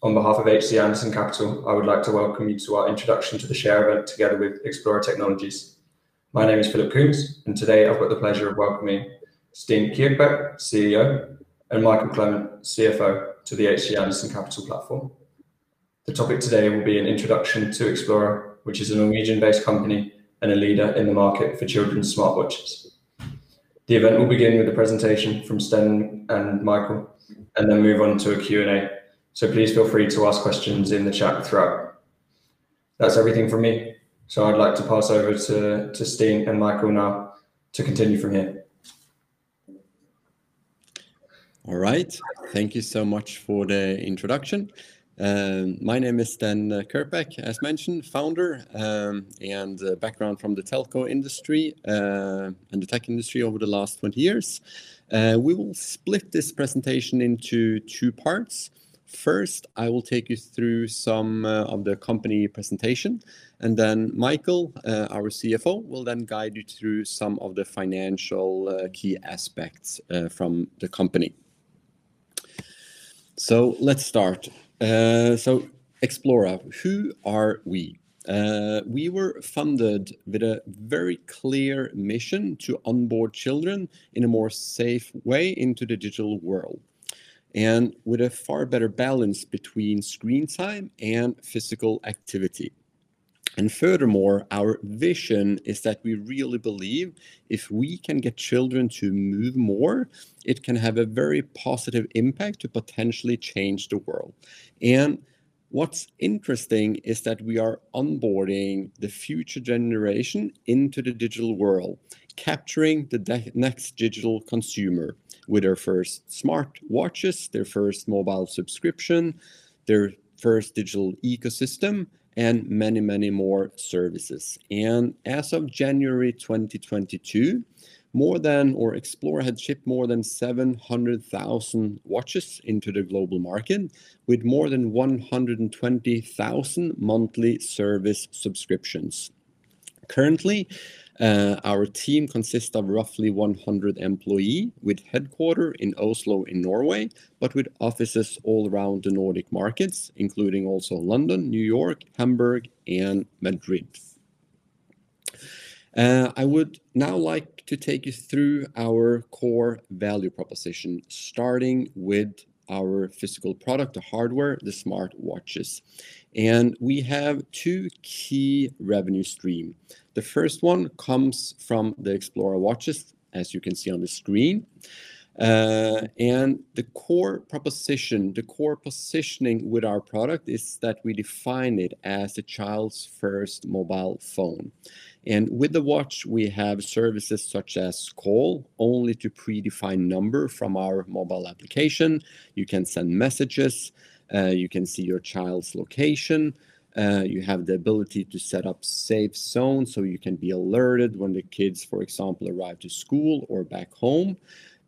On behalf of HC Andersen Capital, I would like to welcome you to our introduction to the share event together with Xplora Technologies. My name is Philip Coombs, and today I've got the pleasure of welcoming Sten Kirkebæk, CEO, and Michael Clement, CFO, to the HC Andersen Capital platform. The topic today will be an introduction to Xplora, which is a Norwegian-based company and a leader in the market for children's smartwatches. The event will begin with a presentation from Sten and Michael, and then move on to a Q&A. So please feel free to ask questions in the chat throughout. That's everything from me. So I'd like to pass over to Sten and Michael now to continue from here. All right. Thank you so much for the introduction. My name is Sten Kirkebæk, as mentioned, founder and background from the telco industry and the tech industry over the last 20 years. We will split this presentation into two parts. First, I will take you through some of the company presentation, and then Michael, our CFO, will then guide you through some of the financial key aspects from the company. So let's start. So Xplora, who are we? We were funded with a very clear mission to onboard children in a more safe way into the digital world, and with a far better balance between screen time and physical activity. And furthermore, our vision is that we really believe if we can get children to move more, it can have a very positive impact to potentially change the world. And what's interesting is that we are onboarding the future generation into the digital world, capturing the next digital consumer with their first smart watches, their first mobile subscription, their first digital ecosystem, and many, many more services. And as of January 2022, Xplora had shipped more than 700,000 watches into the global market, with more than 120,000 monthly service subscriptions. Currently, our team consists of roughly 100 employees, with headquarters in Oslo in Norway, but with offices all around the Nordic markets, including also London, New York, Hamburg, and Madrid. I would now like to take you through our core value proposition, starting with our physical product, the hardware, the smart watches. And we have two key revenue streams. The first one comes from the Xplora watches, as you can see on the screen. And the core proposition, the core positioning with our product is that we define it as the child's first mobile phone. And with the watch, we have services such as call only to predefined number from our mobile application. You can send messages. You can see your child's location. You have the ability to set up safe zones so you can be alerted when the kids, for example, arrive to school or back home.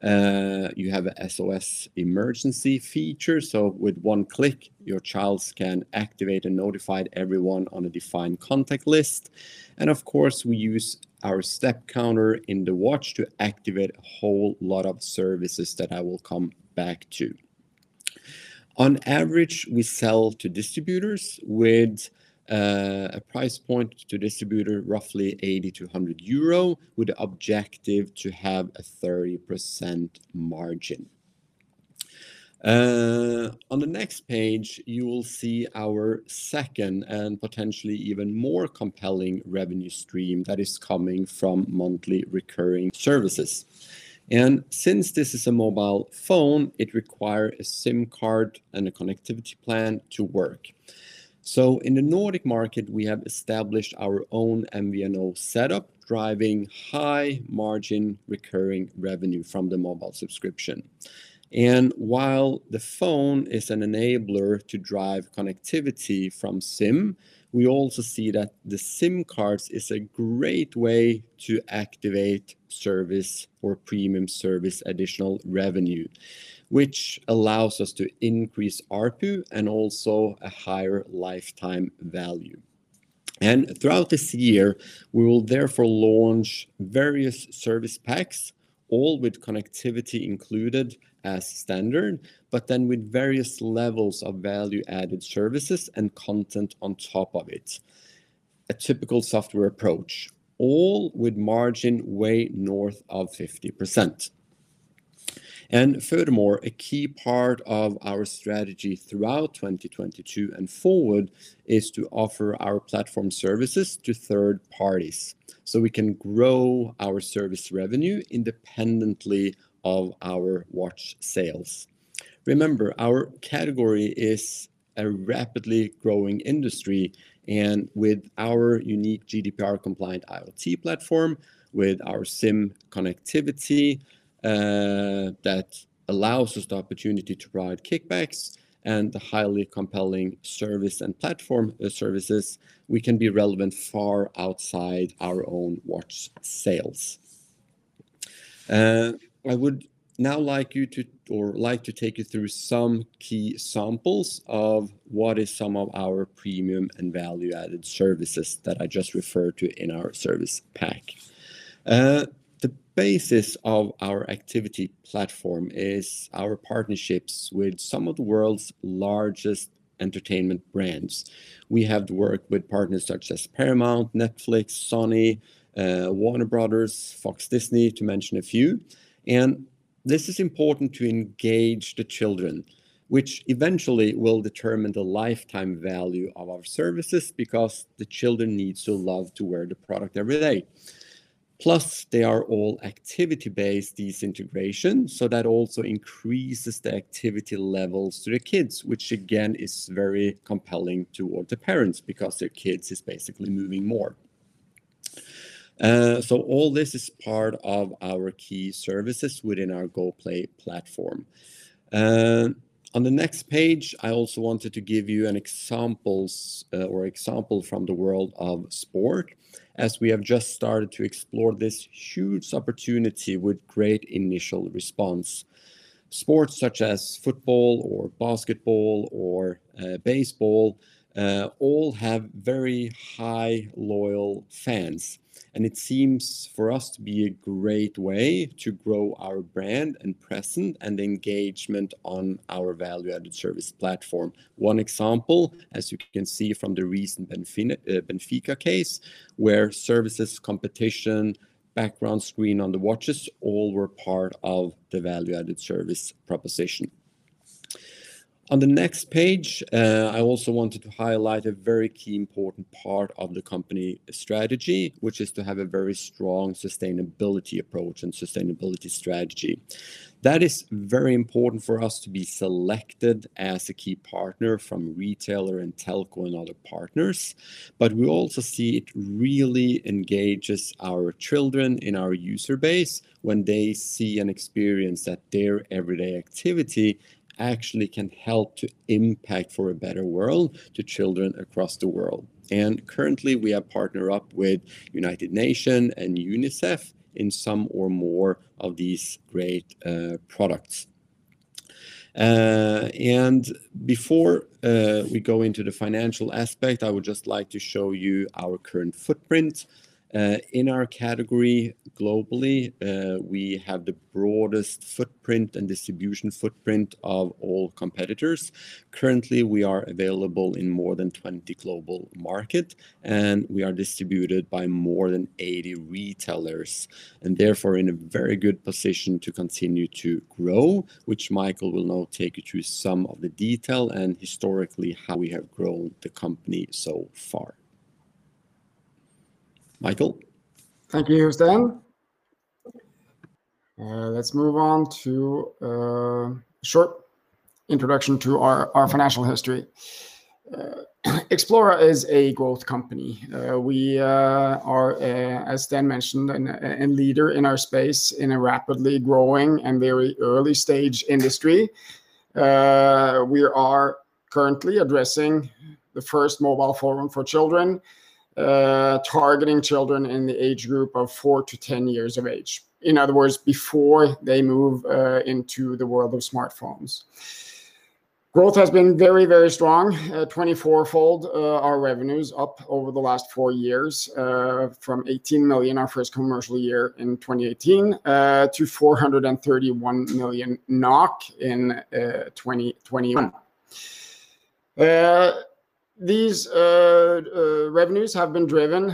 You have a SOS emergency feature, so with one click, your child can activate and notify everyone on a defined contact list. And of course, we use our step counter in the watch to activate a whole lot of services that I will come back to. On average, we sell to distributors with a price point to distributor roughly 80 to 100 euro, with the objective to have a 30% margin. On the next page, you will see our second and potentially even more compelling revenue stream that is coming from monthly recurring services. And since this is a mobile phone, it requires a SIM card and a connectivity plan to work. So in the Nordic market, we have established our own MVNO setup, driving high margin recurring revenue from the mobile subscription. And while the phone is an enabler to drive connectivity from SIM, we also see that the SIM cards is a great way to activate service or premium service additional revenue, which allows us to increase ARPU and also a higher lifetime value. And throughout this year, we will therefore launch various service packs, all with connectivity included as standard, but then with various levels of value-added services and content on top of it. A typical software approach, all with margin way north of 50%. And furthermore, a key part of our strategy throughout 2022 and forward is to offer our platform services to third parties, so we can grow our service revenue independently of our watch sales. Remember, our category is a rapidly growing industry, and with our unique GDPR compliant IoT platform, with our SIM connectivity, that allows us the opportunity to provide kickbacks and the highly compelling service and platform services, we can be relevant far outside our own watch sales. I would now like to take you through some key samples of what is some of our premium and value-added services that I just referred to in our service pack. The basis of our activity platform is our partnerships with some of the world's largest entertainment brands. We have worked with partners such as Paramount, Netflix, Sony, Warner Brothers, Fox Disney, to mention a few. And this is important to engage the children, which eventually will determine the lifetime value of our services, because the children need to love to wear the product every day. Plus, they are all activity-based, these integrations, so that also increases the activity levels to the kids, which again is very compelling toward the parents, because their kids is basically moving more. So all this is part of our key services within our GoPlay platform. On the next page, I also wanted to give you an example from the world of sport, as we have just started to explore this huge opportunity with great initial response. Sports such as football or basketball or baseball all have very high loyal fans. And it seems for us to be a great way to grow our brand and presence and engagement on our value-added service platform. One example, as you can see from the recent Benfica case, where services, competition, background screen on the watches, all were part of the value-added service proposition. On the next page, I also wanted to highlight a very key important part of the company strategy, which is to have a very strong sustainability approach and sustainability strategy. That is very important for us to be selected as a key partner from retailer and telco and other partners. But we also see it really engages our children in our user base when they see and experience that their everyday activity actually can help to impact for a better world to children across the world. And currently we have partnered up with United Nations and UNICEF in some or more of these great products. And before we go into the financial aspect, I would just like to show you our current footprint. In our category globally, we have the broadest footprint and distribution footprint of all competitors. Currently, we are available in more than 20 global markets, and we are distributed by more than 80 retailers, and therefore in a very good position to continue to grow, which Michael will now take you through some of the detail and historically how we have grown the company so far. Michael. Thank you, Sten. Let's move on to a short introduction to our financial history. Xplora is a growth company. We are, as Sten mentioned, a leader in our space in a rapidly growing and very early stage industry. We are currently addressing the first mobile forum for children, targeting children in the age group of 4 to 10 years of age. In other words, before they move into the world of smartphones. Growth has been very, very strong, 24-fold our revenues up over the last 4 years, from 18 million, our first commercial year in 2018, to 431 million NOK in 2021. These revenues have been driven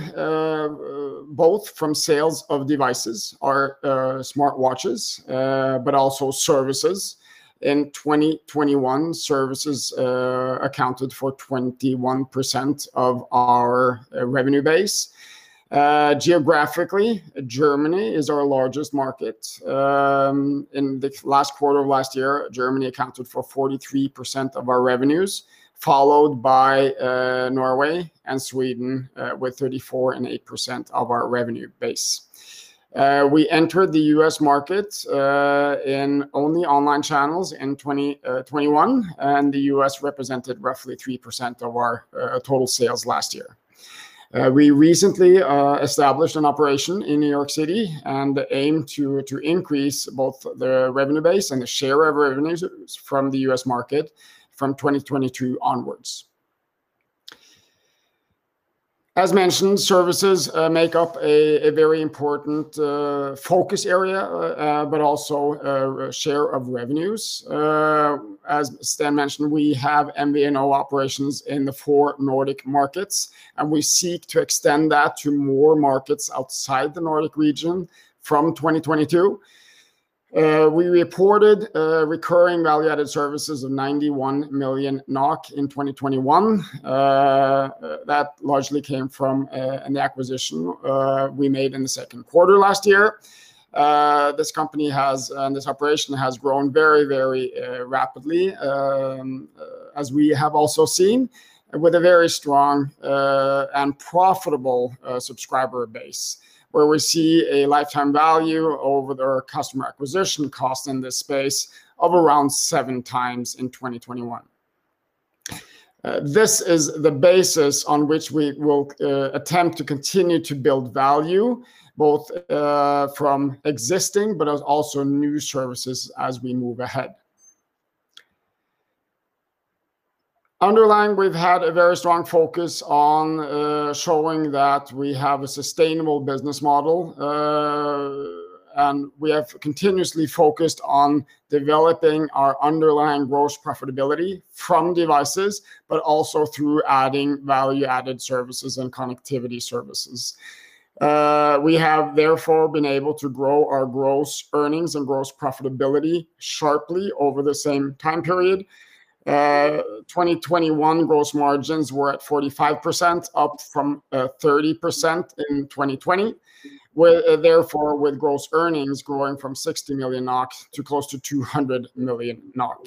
both from sales of devices, our smartwatches, but also services. In 2021, services accounted for 21% of our revenue base. Geographically, Germany is our largest market. In the last quarter of last year, Germany accounted for 43% of our revenues, followed by Norway and Sweden with 34% and 8% of our revenue base. We entered the U.S. market in only online channels in 2021, and the U.S. represented roughly 3% of our total sales last year. We recently established an operation in New York City and aim to increase both the revenue base and the share of revenues from the U.S. market from 2022 onwards. As mentioned, services make up a very important focus area, but also a share of revenues. As Sten mentioned, we have MVNO operations in the 4 Nordic markets, and we seek to extend that to more markets outside the Nordic region from 2022. We reported recurring value-added services of 91 million NOK in 2021. That largely came from an acquisition we made in the second quarter last year. This company has, and this operation has grown very, very rapidly, as we have also seen, with a very strong and profitable subscriber base, where we see a lifetime value over their customer acquisition cost in this space of around 7 times in 2021. This is the basis on which we will attempt to continue to build value, both from existing but also new services as we move ahead. Underlying, we've had a very strong focus on showing that we have a sustainable business model, and we have continuously focused on developing our underlying gross profitability from devices, but also through adding value-added services and connectivity services. We have therefore been able to grow our gross earnings and gross profitability sharply over the same time period. 2021 gross margins were at 45%, up from 30% in 2020. Therefore, with gross earnings growing from 60 million NOK to close to 200 million NOK.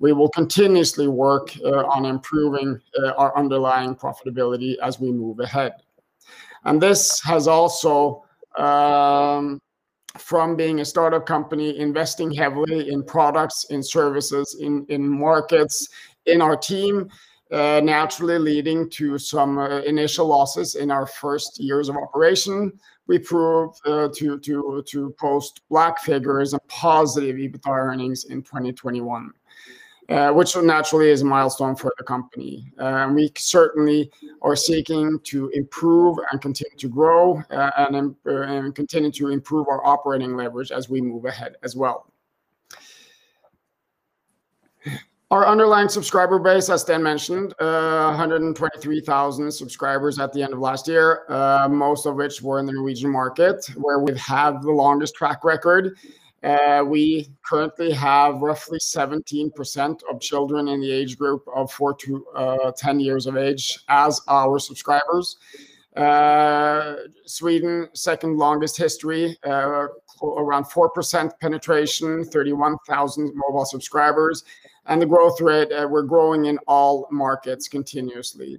We will continuously work on improving our underlying profitability as we move ahead. And this has also, from being a startup company, investing heavily in products, in services, in markets, in our team, naturally leading to some initial losses in our first years of operation. We proved to post black figures and positive EBITDA earnings in 2021. Which naturally is a milestone for the company. We certainly are seeking to improve and continue to grow and continue to improve our operating leverage as we move ahead as well. Our underlying subscriber base, as Sten mentioned, 123,000 subscribers at the end of last year, most of which were in the Norwegian market, where we've had the longest track record. We currently have roughly 17% of children in the age group of 4 to 10 years of age as our subscribers. Sweden, second longest history, around 4% penetration, 31,000 mobile subscribers, and the growth rate, we're growing in all markets continuously.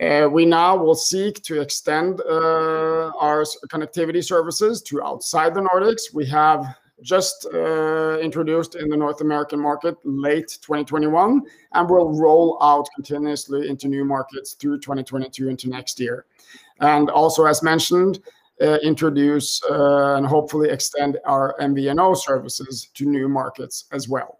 We now will seek to extend our connectivity services to outside the Nordics. We have just introduced in the North American market late 2021, and will roll out continuously into new markets through 2022 into next year. And also, as mentioned, introduce and hopefully extend our MVNO services to new markets as well.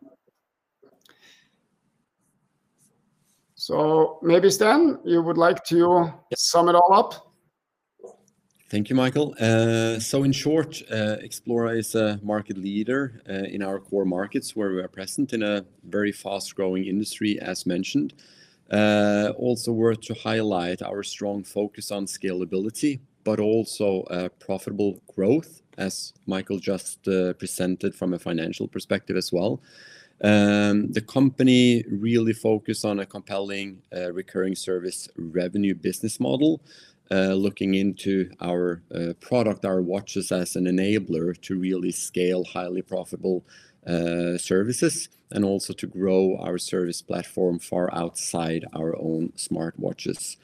So maybe Sten, you would like to sum it all up? Thank you, Michael. So in short, Xplora is a market leader in our core markets where we are present in a very fast growing industry, as mentioned. Also worth to highlight our strong focus on scalability, but also profitable growth, as Michael just presented from a financial perspective as well. The company really focuses on a compelling recurring service revenue business model, looking into our product, our watches, as an enabler to really scale highly profitable services, and also to grow our service platform far outside our own smartwatches.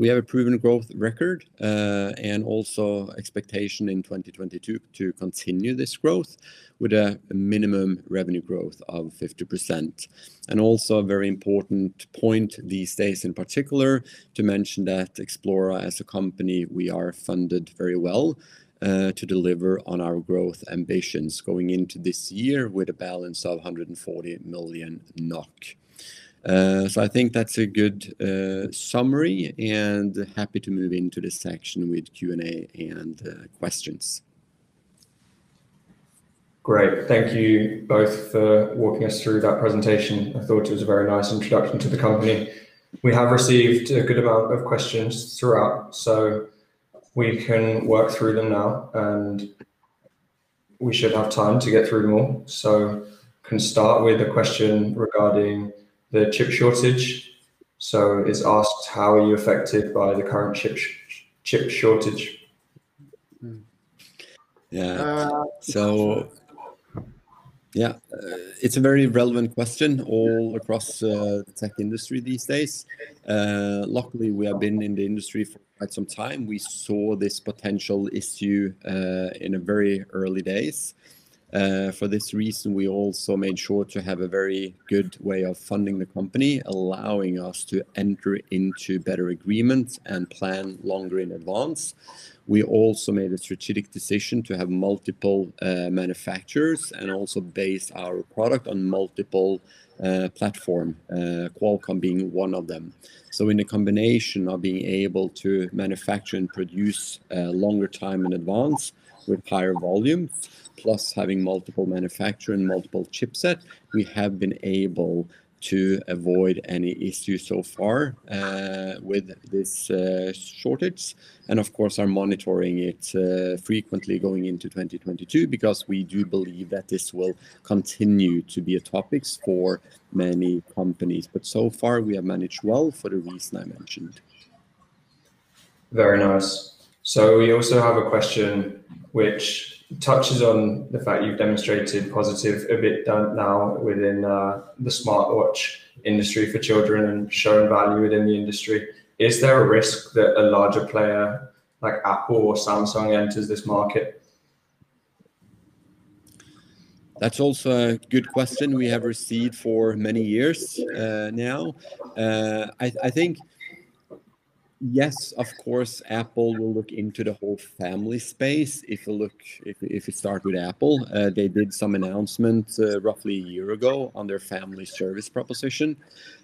We have a proven growth record and also expectation in 2022 to continue this growth with a minimum revenue growth of 50%. And also a very important point these days in particular to mention that Xplora as a company, we are funded very well to deliver on our growth ambitions going into this year with a balance of 140 million NOK. So I think that's a good summary, and happy to move into this section with Q&A and questions. Great. Thank you both for walking us through that presentation. I thought it was a very nice introduction to the company. We have received a good amount of questions throughout, so we can work through them now, and we should have time to get through them all. So can start with a question regarding the chip shortage. So is asked, how are you affected by the current chip shortage? Yeah, it's a very relevant question all across the tech industry these days. Luckily, we have been in the industry for quite some time. We saw this potential issue in the very early days. For this reason, we also made sure to have a very good way of funding the company, allowing us to enter into better agreements and plan longer in advance. We also made a strategic decision to have multiple manufacturers and also base our product on multiple platform, Qualcomm being one of them. So in the combination of being able to manufacture and produce longer time in advance with higher volumes, plus having multiple manufacturer and multiple chipset, we have been able to avoid any issues so far with this shortage. And of course, are monitoring it frequently going into 2022, because we do believe that this will continue to be a topic for many companies. But so far, we have managed well for the reason I mentioned. Very nice. So we also have a question which touches on the fact you've demonstrated positive EBITDA now within the smartwatch industry for children and shown value within the industry. Is there a risk that a larger player like Apple or Samsung enters this market? That's also a good question we have received for many years now. I think, yes, of course, Apple will look into the whole family space. If you start with Apple, they did some announcement roughly a year ago on their family service proposition.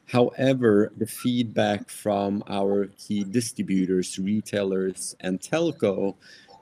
However, the feedback from our key distributors, retailers, and telco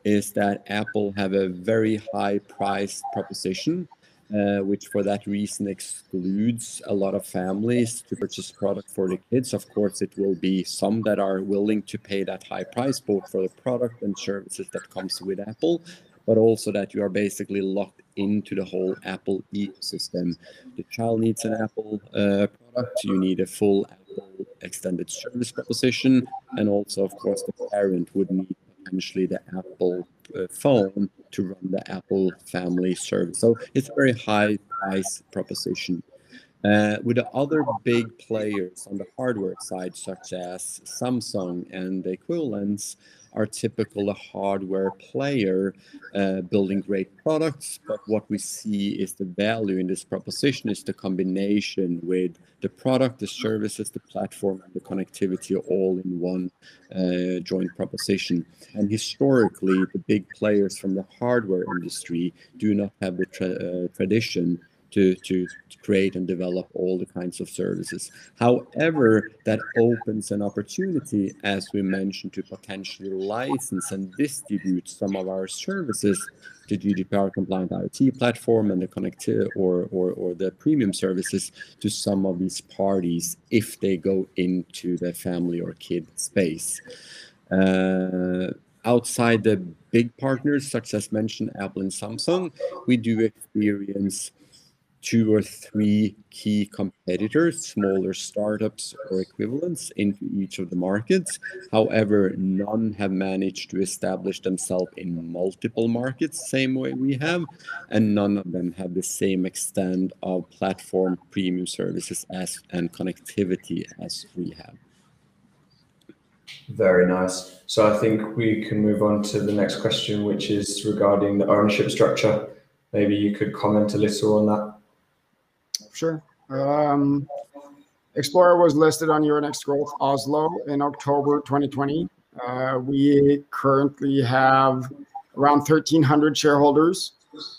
is that Apple have a very high price proposition, which for that reason excludes a lot of families to purchase product for the kids. Of course, it will be some that are willing to pay that high price both for the product and services that comes with Apple, but also that you are basically locked into the whole Apple ecosystem. The child needs an Apple product, you need a full Apple extended service proposition, and also, of course, the parent would need potentially the Apple phone to run the Apple family service. So it's a very high price proposition. With the other big players on the hardware side, such as Samsung and the equivalents, are typical a hardware player building great products. But what we see is the value in this proposition is the combination with the product, the services, the platform, and the connectivity all in one joint proposition. And historically, the big players from the hardware industry do not have the tradition to create and develop all the kinds of services. However, that opens an opportunity, as we mentioned, to potentially license and distribute some of our services to GDPR compliant IoT platform and the connectivity or the premium services to some of these parties if they go into the family or kid space. Outside the big partners, such as mentioned, Apple and Samsung, we do experience 2 or 3 key competitors, smaller startups or equivalents into each of the markets. However, none have managed to establish themselves in multiple markets, same way we have, and none of them have the same extent of platform premium services as and connectivity as we have. Very nice. So I think we can move on to the next question, which is regarding the ownership structure. Maybe you could comment a little on that. Sure. Xplora was listed on Euronext Growth Oslo in October 2020. We currently have around 1,300 shareholders.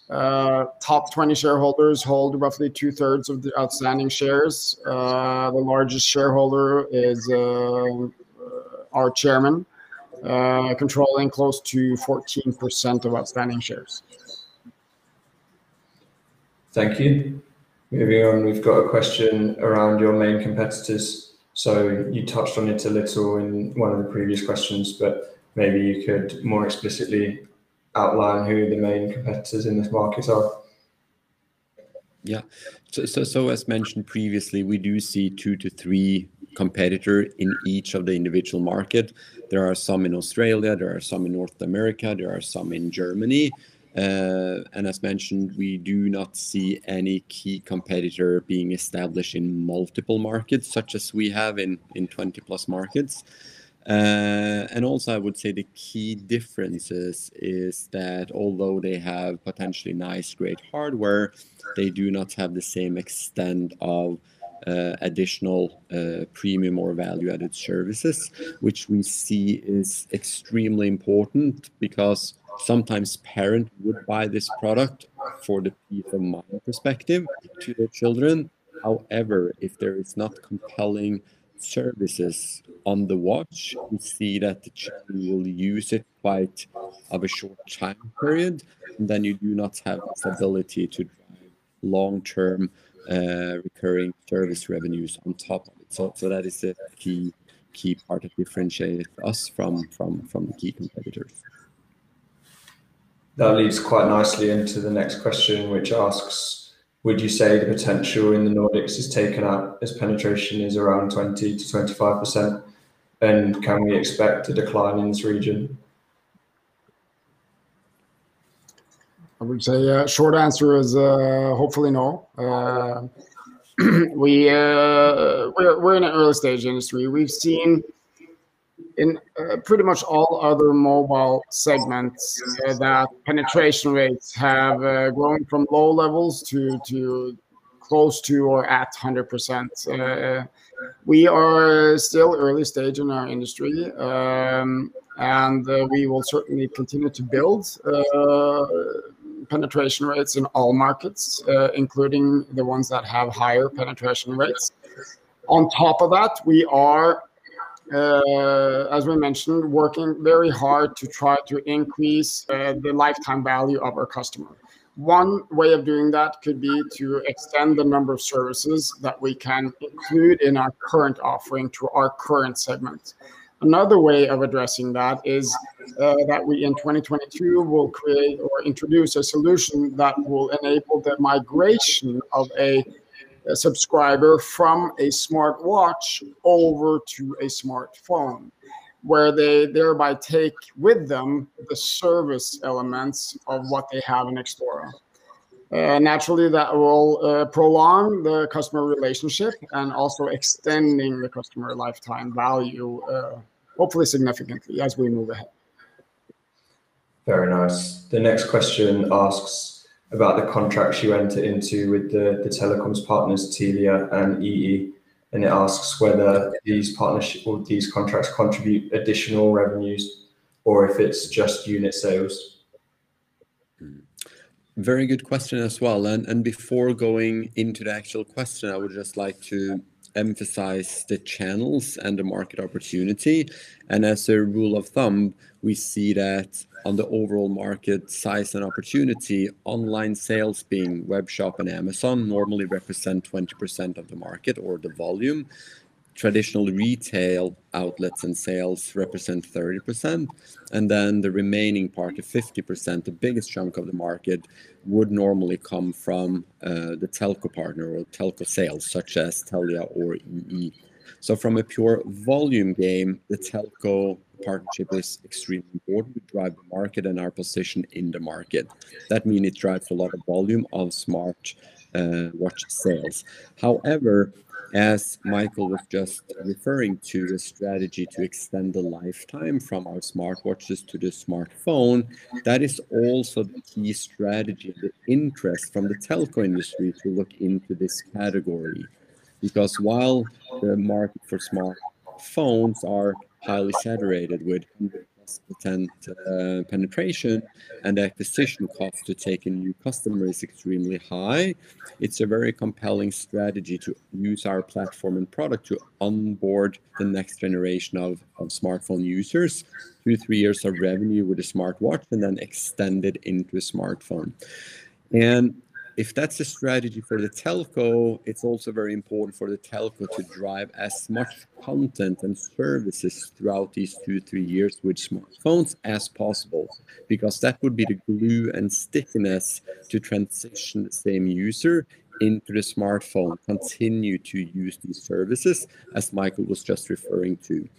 Top 20 shareholders hold roughly 2/3 of the outstanding shares. The largest shareholder is our chairman, controlling close to 14% of outstanding shares. Thank you. Moving on, we've got a question around your main competitors. So you touched on it a little in one of the previous questions, but maybe you could more explicitly outline who the main competitors in this market are. Yeah, so as mentioned previously, we do see 2 to 3 competitor in each of the individual market. There are some in Australia, there are some in North America, there are some in Germany. And as mentioned, we do not see any key competitor being established in multiple markets, such as we have in 20+ markets. And also, I would say the key differences is that although they have potentially nice, great hardware, they do not have the same extent of additional premium or value-added services, which we see is extremely important, because sometimes parents would buy this product for the peace of mind perspective to their children. However, if there is not compelling services on the watch, we see that the children will use it quite of a short time period, and then you do not have this ability to drive long-term recurring service revenues on top of it. So that is the key part that differentiates us from the key competitors. That leads quite nicely into the next question, which asks, would you say the potential in the Nordics is taken out as penetration is around 20 to 25%? And can we expect a decline in this region? I would say short answer is hopefully no. We're in an early stage industry. We've seen in pretty much all other mobile segments that penetration rates have grown from low levels to close to or at 100%. We are still early stage in our industry. And we will certainly continue to build penetration rates in all markets, including the ones that have higher penetration rates. On top of that, we are, as we mentioned, working very hard to try to increase the lifetime value of our customer. One way of doing that could be to extend the number of services that we can include in our current offering to our current segment. Another way of addressing that is that we in 2022 will create or introduce a solution that will enable the migration of a subscriber from a smartwatch over to a smartphone, where they thereby take with them the service elements of what they have in Xplora. Naturally, that will prolong the customer relationship and also extending the customer lifetime value, hopefully significantly, as we move ahead. Very nice. The next question asks about the contracts you enter into with the telecoms partners, Telia and EE, and it asks whether these partnerships or these contracts contribute additional revenues or if it's just unit sales. Very good question as well. And before going into the actual question, I would just like to emphasize the channels and the market opportunity. And as a rule of thumb, we see that on the overall market size and opportunity, online sales being web shop and Amazon normally represent 20% of the market or the volume. Traditional retail outlets and sales represent 30%, and then the remaining part of 50%, the biggest chunk of the market, would normally come from the telco partner or telco sales, such as Telia or EE. So from a pure volume game, the telco partnership is extremely important. We drive the market and our position in the market. That means it drives a lot of volume of smart watch sales. However, as Michael was just referring to, the strategy to extend the lifetime from our smartwatches to the smartphone, that is also the key strategy, the interest from the telco industry to look into this category. Because while the market for smartphones are highly saturated with 100% penetration and the acquisition cost to take in new customer is extremely high, it's a very compelling strategy to use our platform and product to onboard the next generation of smartphone users, 2-3 years of revenue with a smartwatch, and then extend it into a smartphone. And if that's a strategy for the telco, it's also very important for the telco to drive as much content and services throughout these 2-3 years with smartphones as possible, because that would be the glue and stickiness to transition the same user into the smartphone, continue to use these services, as Michael was just referring to.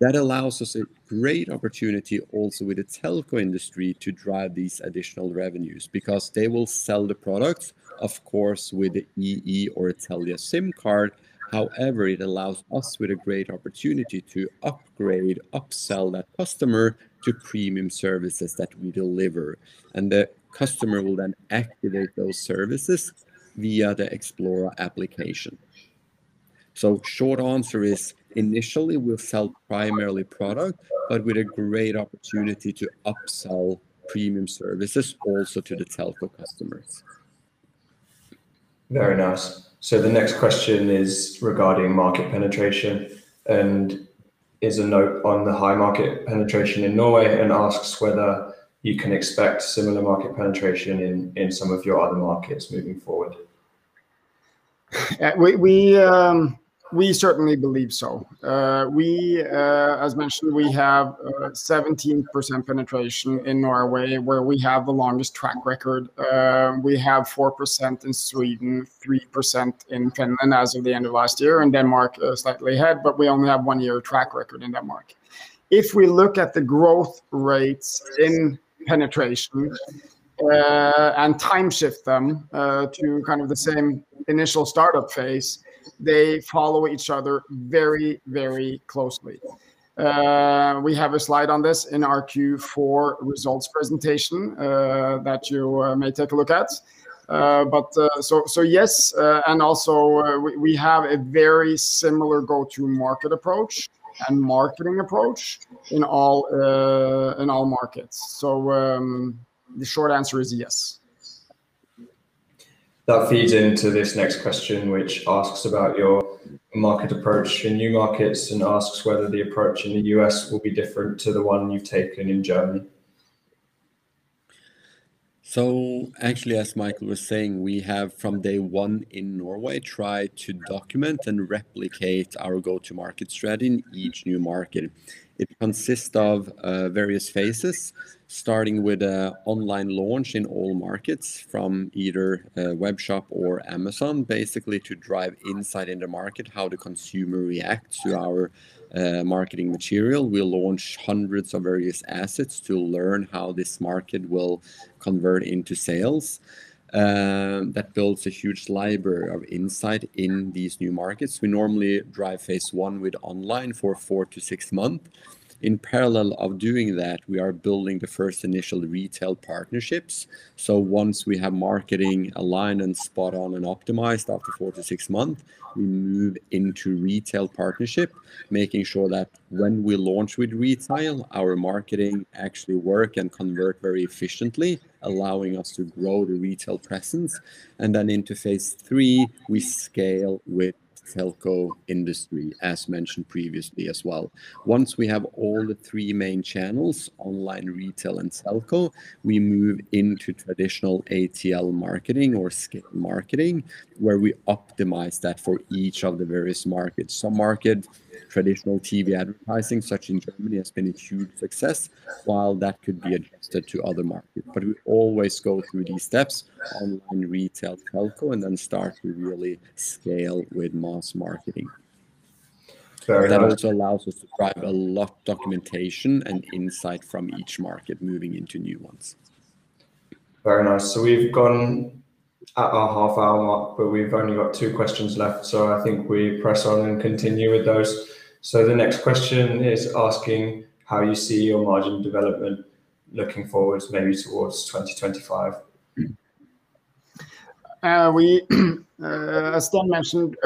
That allows us a great opportunity also with the telco industry to drive these additional revenues, because they will sell the products, of course, with the EE or a Telia SIM card. However, it allows us with a great opportunity to upgrade, upsell that customer to premium services that we deliver. And the customer will then activate those services via the Xplora application. So short answer is, initially, we'll sell primarily product, but with a great opportunity to upsell premium services also to the telco customers. Very nice. So the next question is regarding market penetration and is a note on the high market penetration in Norway and asks whether you can expect similar market penetration in some of your other markets moving forward. We certainly believe so. As mentioned, we have 17% penetration in Norway, where we have the longest track record. We have 4% in Sweden, 3% in Finland as of the end of last year, and Denmark slightly ahead, but we only have 1 year track record in Denmark. If we look at the growth rates in penetration, and time shift them to kind of the same initial startup phase, they follow each other very, very closely. We have a slide on this in our Q4 results presentation that you may take a look at. Yes, and also we have a very similar go-to-market approach and marketing approach in all markets. So the short answer is yes. That feeds into this next question, which asks about your market approach in new markets and asks whether the approach in the US will be different to the one you've taken in Germany. So actually, as Michael was saying, we have from day one in Norway tried to document and replicate our go-to-market strategy in each new market. It consists of various phases, starting with an online launch in all markets from either a web shop or Amazon, basically to drive insight in the market, how the consumer reacts to our marketing material. We'll launch hundreds of various assets to learn how this market will convert into sales. That builds a huge library of insight in these new markets. We normally drive phase one with online for 4 to 6 months. In parallel of doing that, we are building the first initial retail partnerships. So once we have marketing aligned and spot on and optimized after 4 to 6 months, we move into retail partnership, making sure that when we launch with retail, our marketing actually work and convert very efficiently, allowing us to grow the retail presence. And then into phase 3, we scale with telco industry, as mentioned previously as well. Once we have all the 3 main channels, online, retail, and telco, we move into traditional ATL marketing or scale marketing, where we optimize that for each of the various markets. Some market, traditional TV advertising, such in Germany, has been a huge success, while that could be adjusted to other markets. But we always go through these steps, online, retail, telco, and then start to really scale with mass marketing. That also allows us to drive a lot of documentation and insight from each market moving into new ones. Very nice. So we've gone at our half-hour mark, but we've only got 2 questions left. So I think we press on and continue with those. So the next question is asking how you see your margin development looking forwards, maybe towards 2025. As Sten mentioned,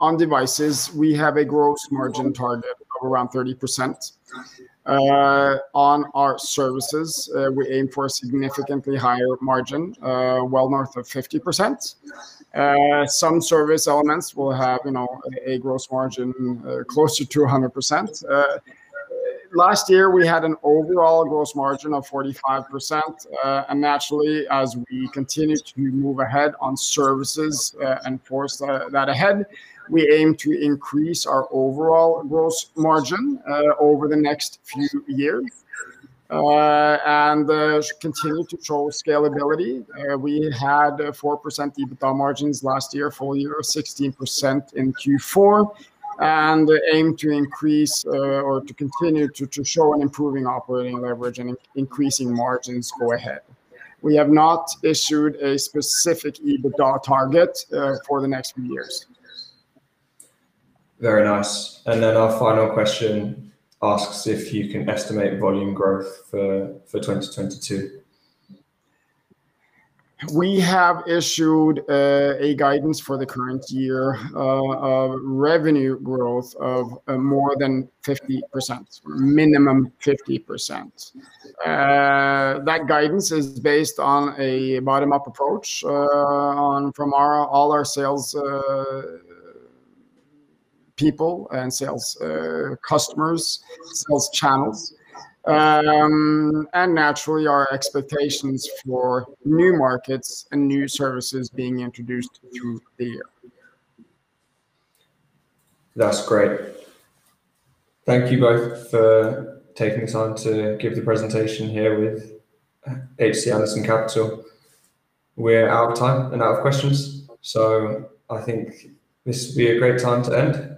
on devices, we have a gross margin target of around 30%. On our services, we aim for a significantly higher margin, well north of 50%. Some service elements will have, you know, a gross margin closer to 100%. Last year, we had an overall gross margin of 45%, and naturally, as we continue to move ahead on services and force that ahead, we aim to increase our overall gross margin over the next few years and continue to show scalability. We had 4% EBITDA margins last year, full year, 16% in Q4. And aim to increase or to continue to show an improving operating leverage and increasing margins go ahead. We have not issued a specific EBITDA target for the next few years. Very nice. And then our final question asks if you can estimate volume growth for 2022. We have issued a guidance for the current year of revenue growth of more than 50%, minimum 50%. That guidance is based on a bottom-up approach from all our sales people and sales customers, sales channels. And naturally, our expectations for new markets and new services being introduced through the year. That's great. Thank you both for taking the time to give the presentation here with HC Andersen Capital. We're out of time and out of questions, so I think this would be a great time to end.